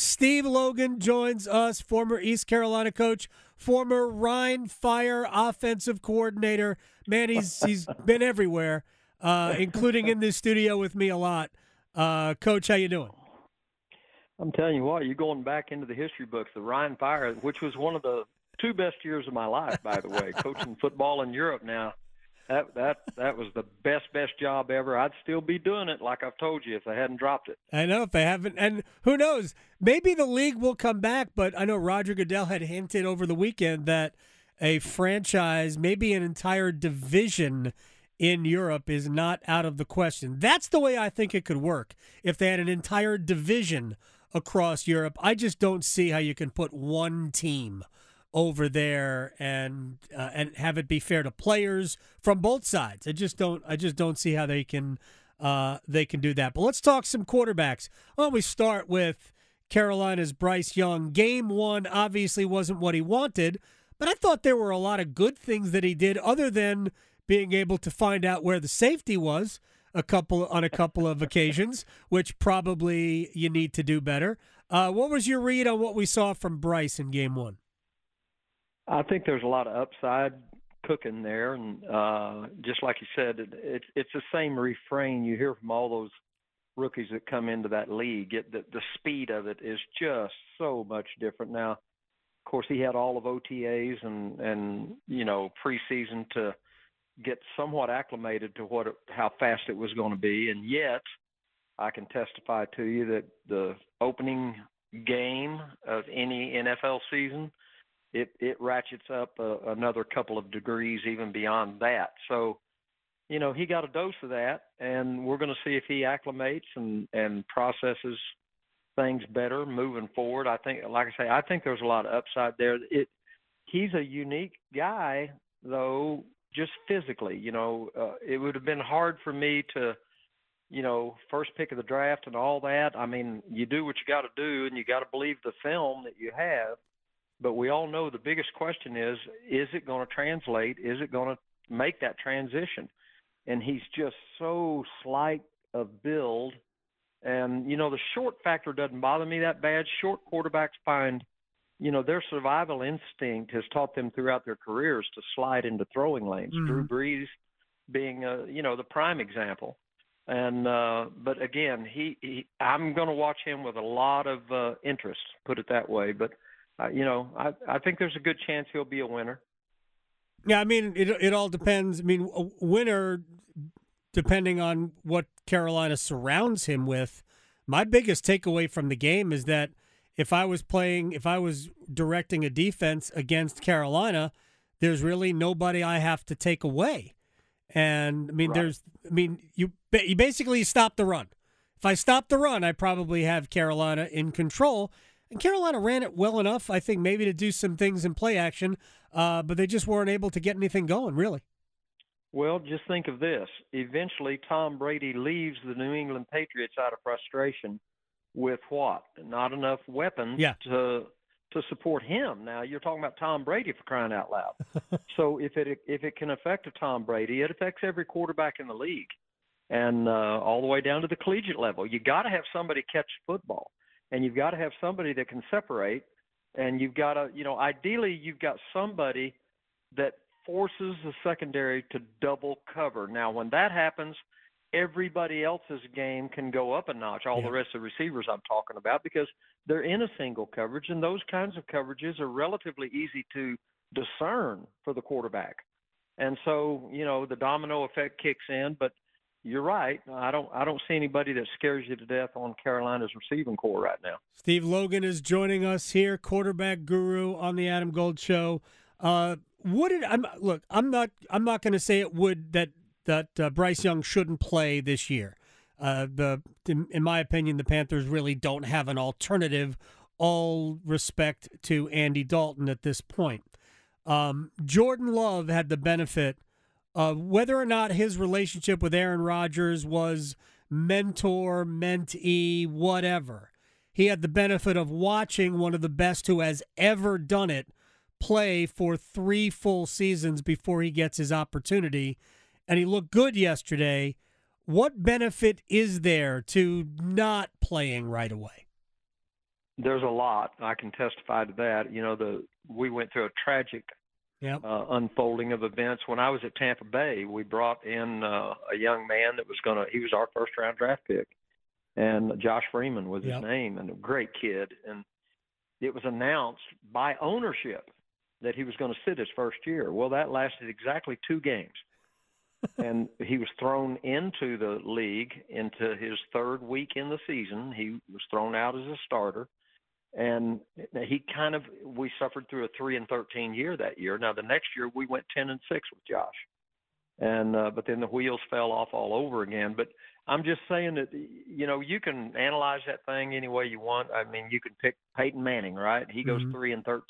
Steve Logan joins us, former East Carolina coach, former Rhine Fire offensive coordinator. Man, he's been everywhere, including in this studio with me a lot. Coach, how you doing? I'm telling you what, you're going back into the history books. The Rhine Fire, which was one of the two best years of my life, by the way, coaching football in Europe now. That was the best job ever. I'd still be doing it, like I've told you, if they hadn't dropped it. I know, if they haven't. And who knows? Maybe the league will come back, but I know Roger Goodell had hinted over the weekend that a franchise, maybe an entire division in Europe, is not out of the question. That's the way I think it could work, if they had an entire division across Europe. I just don't see how you can put one team over there and have it be fair to players from both sides. I just don't see how they can do that. But let's talk some quarterbacks. Why don't we start with Carolina's Bryce Young? Game one obviously wasn't what he wanted, but I thought there were a lot of good things that he did, other than being able to find out where the safety was a couple of occasions, which probably you need to do better. What was your read on what we saw from Bryce in game one? I think there's a lot of upside cooking there, and just like you said, it's the same refrain you hear from all those rookies that come into that league. The speed of it is just so much different now. Of course, he had all of OTAs and you know, preseason to get somewhat acclimated to how fast it was going to be, and yet I can testify to you that the opening game of any NFL season, it ratchets up another couple of degrees even beyond that. So, you know, he got a dose of that, and we're going to see if he acclimates and processes things better moving forward. I think, like I say, I think there's a lot of upside there. He's a unique guy, though, just physically. You know, it would have been hard for me to, you know, first pick of the draft and all that. I mean, you do what you got to do, and you got to believe the film that you have. But we all know the biggest question is it going to translate? Is it going to make that transition? And he's just so slight of build. And, you know, the short factor doesn't bother me that bad. Short quarterbacks find, you know, their survival instinct has taught them throughout their careers to slide into throwing lanes. Mm-hmm. Drew Brees being, you know, the prime example. And but, again, I'm going to watch him with a lot of interest, put it that way. But you know, I think there's a good chance he'll be a winner. Yeah, I mean, it all depends. I mean, a winner, depending on what Carolina surrounds him with. My biggest takeaway from the game is that if I was directing a defense against Carolina, there's really nobody I have to take away. And I mean, right. You basically stop the run. If I stop the run, I probably have Carolina in control. And Carolina ran it well enough, I think, maybe to do some things in play action, but they just weren't able to get anything going, really. Well, just think of this. Eventually, Tom Brady leaves the New England Patriots out of frustration with what? Not enough weapons to support him. Now, you're talking about Tom Brady, for crying out loud. So if it can affect a Tom Brady, it affects every quarterback in the league, and all the way down to the collegiate level. You got to have somebody catch football. And you've got to have somebody that can separate, and you've got to, you know, ideally you've got somebody that forces the secondary to double cover. Now, when that happens, everybody else's game can go up a notch, the rest of the receivers I'm talking about, because they're in a single coverage, and those kinds of coverages are relatively easy to discern for the quarterback. And so, you know, the domino effect kicks in, but you're right. I don't see anybody that scares you to death on Carolina's receiving corps right now. Steve Logan is joining us here, quarterback guru on the Adam Gold Show. I'm not going to say it would that Bryce Young shouldn't play this year. In my opinion, the Panthers really don't have an alternative. All respect to Andy Dalton at this point. Jordan Love had the benefit. Whether or not his relationship with Aaron Rodgers was mentor, mentee, whatever, he had the benefit of watching one of the best who has ever done it play for 3 full seasons before he gets his opportunity, and he looked good yesterday. What benefit is there to not playing right away? there's a lot. I can testify to that. You know, we went through a tragic unfolding of events. When I was at Tampa Bay, we brought in a young man that was he was our first round draft pick, and Josh Freeman was his name, and a great kid. And it was announced by ownership that he was going to sit his first year. Well, that lasted exactly 2 games. And he was thrown into the league into his third week in the season. He was thrown out as a starter. And we suffered through a 3-13 year that year. Now, the next year we went 10-6 with Josh. And, but then the wheels fell off all over again. But I'm just saying that, you know, you can analyze that thing any way you want. I mean, you can pick Peyton Manning, right? He goes 3-13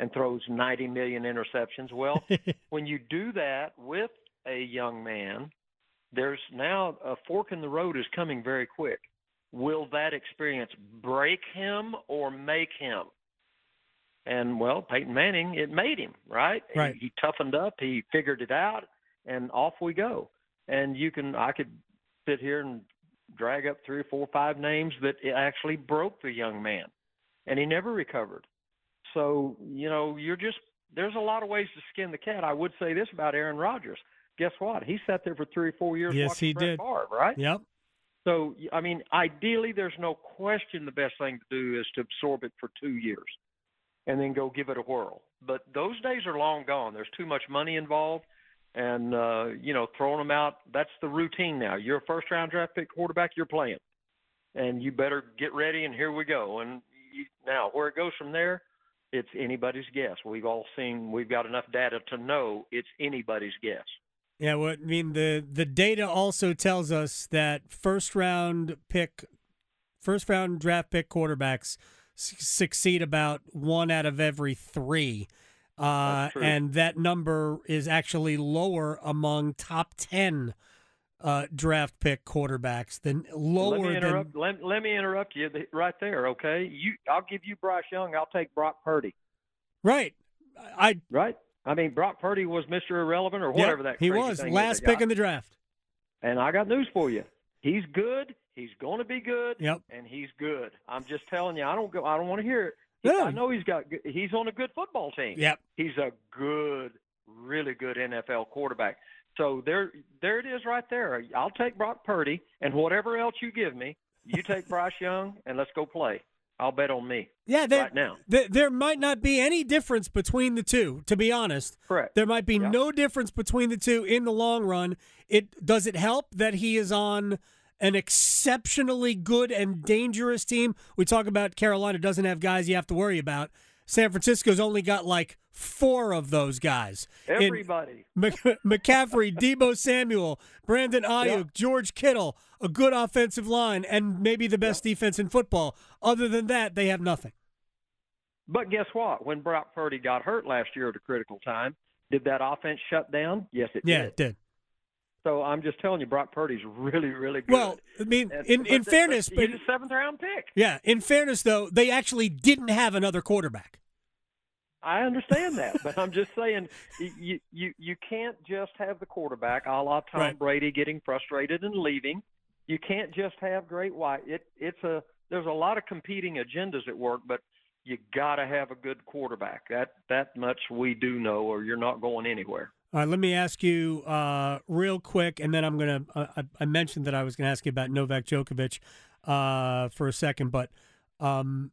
and throws 90 million interceptions. Well, when you do that with a young man, there's now a fork in the road is coming very quick. Will that experience break him or make him? And, well, Peyton Manning, it made him, right? He toughened up. He figured it out, and off we go. And I could sit here and drag up 3, 4, 5 names that it actually broke the young man, and he never recovered. So, you know, there's a lot of ways to skin the cat. I would say this about Aaron Rodgers. Guess what? He sat there for 3 or 4 years watching Brett Favre, right? Yep. So, I mean, ideally, there's no question the best thing to do is to absorb it for 2 years and then go give it a whirl. But those days are long gone. There's too much money involved, and, you know, throwing them out, that's the routine now. You're a first-round draft pick quarterback, you're playing, and you better get ready, and here we go. And now where it goes from there, it's anybody's guess. We've got enough data to know it's anybody's guess. Yeah, well, I mean, the data also tells us that first round draft pick quarterbacks succeed about 1 out of every 3, and that number is actually lower among top 10 draft pick quarterbacks than lower. Let me interrupt you right there, okay? I'll give you Bryce Young. I'll take Brock Purdy. Right, I mean, Brock Purdy was Mr. Irrelevant or whatever that crazy thing was. He was last pick in the draft. And I got news for you. He's good. He's going to be good. Yep. And he's good. I'm just telling you. I don't want to hear it. No. I know he's on a good football team. Yep. He's a good, really good NFL quarterback. So there it is right there. I'll take Brock Purdy, and whatever else you give me, you take Bryce Young, and let's go play. I'll bet on me. Yeah, right now. There might not be any difference between the two, to be honest. Correct. There might be no difference between the two in the long run. Does it help that he is on an exceptionally good and dangerous team? We talk about Carolina doesn't have guys you have to worry about. San Francisco's only got like 4 of those guys. Everybody. McCaffrey, Debo Samuel, Brandon Aiyuk, George Kittle, a good offensive line, and maybe the best defense in football. Other than that, they have nothing. But guess what? When Brock Purdy got hurt last year at a critical time, did that offense shut down? Yes, it did. Yeah, it did. So I'm just telling you, Brock Purdy's really, really good. Well, I mean, in fairness, but he's a 7th-round pick. Yeah, in fairness, though, they actually didn't have another quarterback. I understand that, but I'm just saying you can't just have the quarterback a la Tom Brady getting frustrated and leaving. You can't just have great wide. There's a lot of competing agendas at work, but you got to have a good quarterback. That much we do know, or you're not going anywhere. All right, let me ask you real quick, and then I'm going to I mentioned that I was going to ask you about Novak Djokovic for a second, but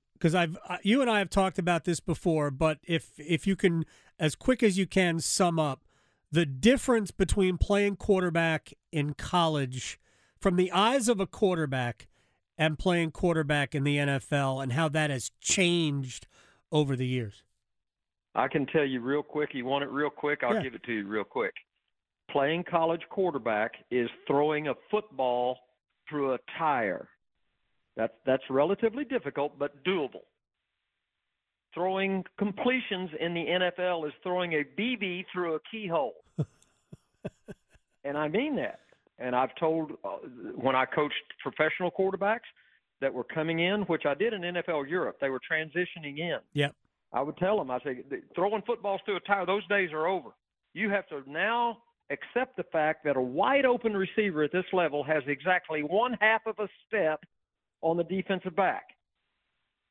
because you and I have talked about this before, but if you can, as quick as you can, sum up the difference between playing quarterback in college from the eyes of a quarterback and playing quarterback in the NFL and how that has changed over the years. I can tell you real quick. You want it real quick? I'll give it to you real quick. Playing college quarterback is throwing a football through a tire. That's relatively difficult, but doable. Throwing completions in the NFL is throwing a BB through a keyhole. And I mean that. And I've told when I coached professional quarterbacks that were coming in, which I did in NFL Europe, they were transitioning in. Yep. I would tell them, I say, throwing footballs through a tire, those days are over. You have to now accept the fact that a wide-open receiver at this level has exactly 1/2 of a step on the defensive back.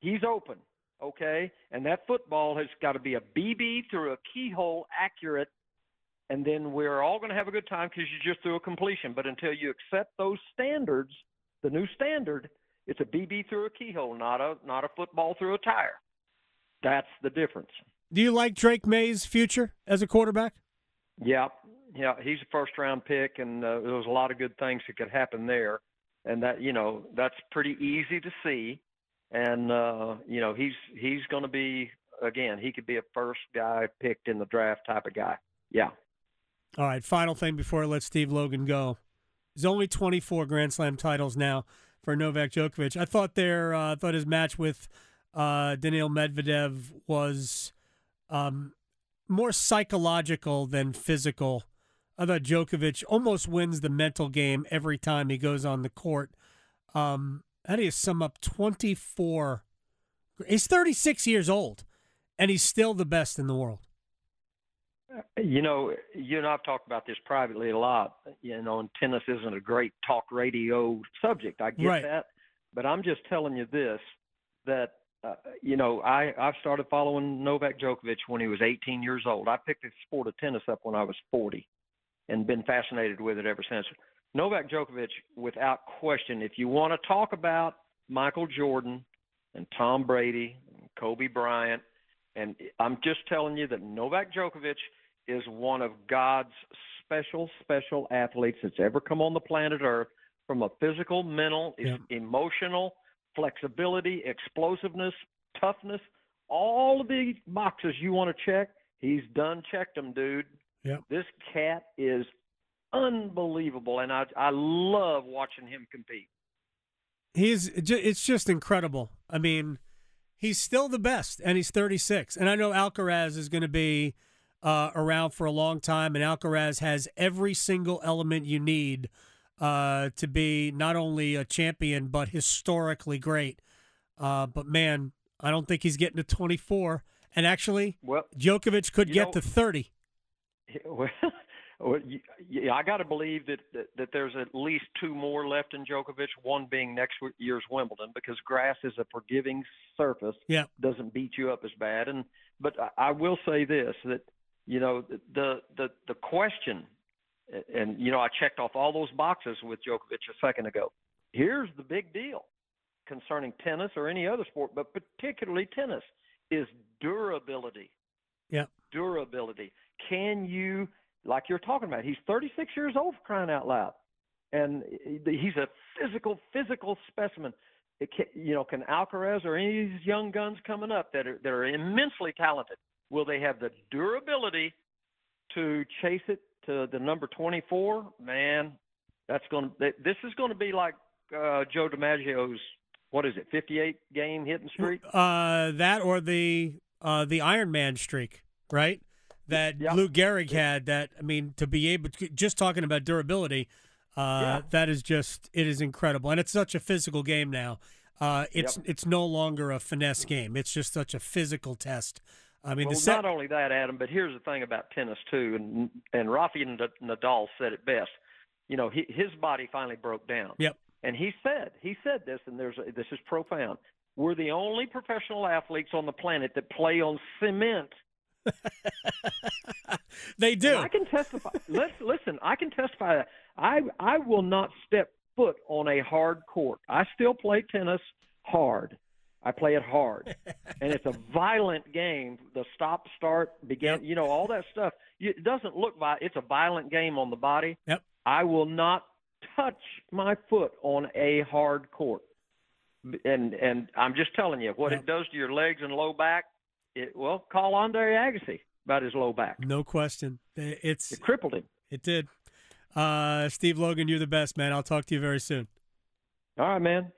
He's open, okay? And that football has got to be a BB through a keyhole accurate, and then we're all going to have a good time because you just threw a completion. But until you accept those standards, the new standard, it's a BB through a keyhole, not a football through a tire. That's the difference. Do you like Drake May's future as a quarterback? Yeah, he's a first-round pick, and there was a lot of good things that could happen there. And that, you know, that's pretty easy to see. And, you know, he's going to be, again, he could be a first guy picked in the draft type of guy. Yeah. All right, final thing before I let Steve Logan go. There's only 24 Grand Slam titles now for Novak Djokovic. I thought his match with Daniil Medvedev was more psychological than physical. I thought Djokovic almost wins the mental game every time he goes on the court. How do you sum up 24? He's 36 years old, and he's still the best in the world. You know, you and I have talked about this privately a lot, you know, and tennis isn't a great talk radio subject. I get that. But I'm just telling you this, that, you know, I started following Novak Djokovic when he was 18 years old. I picked the sport of tennis up when I was 40 and been fascinated with it ever since. Novak Djokovic, without question, if you want to talk about Michael Jordan and Tom Brady and Kobe Bryant, and I'm just telling you that Novak Djokovic is one of God's special, special athletes that's ever come on the planet Earth, from a physical, mental, emotional, flexibility, explosiveness, toughness, all of the boxes you want to check, he's done checked them, dude. Yep. This cat is unbelievable, and I love watching him compete. It's just incredible. I mean, he's still the best, and he's 36. And I know Alcaraz is going to be around for a long time, and Alcaraz has every single element you need to be not only a champion but historically great. But, man, I don't think he's getting to 24. And actually, Djokovic could get to 30. Well, I got to believe that there's at least two more left in Djokovic, one being next year's Wimbledon, because grass is a forgiving surface. Yeah. Doesn't beat you up as bad. But I will say this, that, you know, the question, and, you know, I checked off all those boxes with Djokovic a second ago. Here's the big deal concerning tennis or any other sport, but particularly tennis, is durability. Yeah. Durability. Can you – like you're talking about, he's 36 years old, for crying out loud. And he's a physical specimen. Can Alcaraz or any of these young guns coming up that are immensely talented, will they have the durability to chase it to the number 24? Man, this is going to be like Joe DiMaggio's, what is it, 58-game hitting streak? That or the Ironman streak, right? That Lou Gehrig had. That, I mean, to be able to, just talking about durability, that is just, it is incredible. And it's such a physical game now. It's no longer a finesse game. It's just such a physical test. I mean, not only that, Adam, but here's the thing about tennis too, and Rafael Nadal said it best. You know, his body finally broke down. Yep. And he said this, and this is profound. We're the only professional athletes on the planet that play on cement. They do. And I can testify. Listen, I can testify that I will not step foot on a hard court. I still play tennis hard. I play it hard. And it's a violent game. The stop, start, begin, you know, all that stuff. It doesn't look violent. It's a violent game on the body. Yep. I will not touch my foot on a hard court. And I'm just telling you, what it does to your legs and low back, call Andre Agassi about his low back. No question. It crippled him. It did. Steve Logan, you're the best, man. I'll talk to you very soon. All right, man.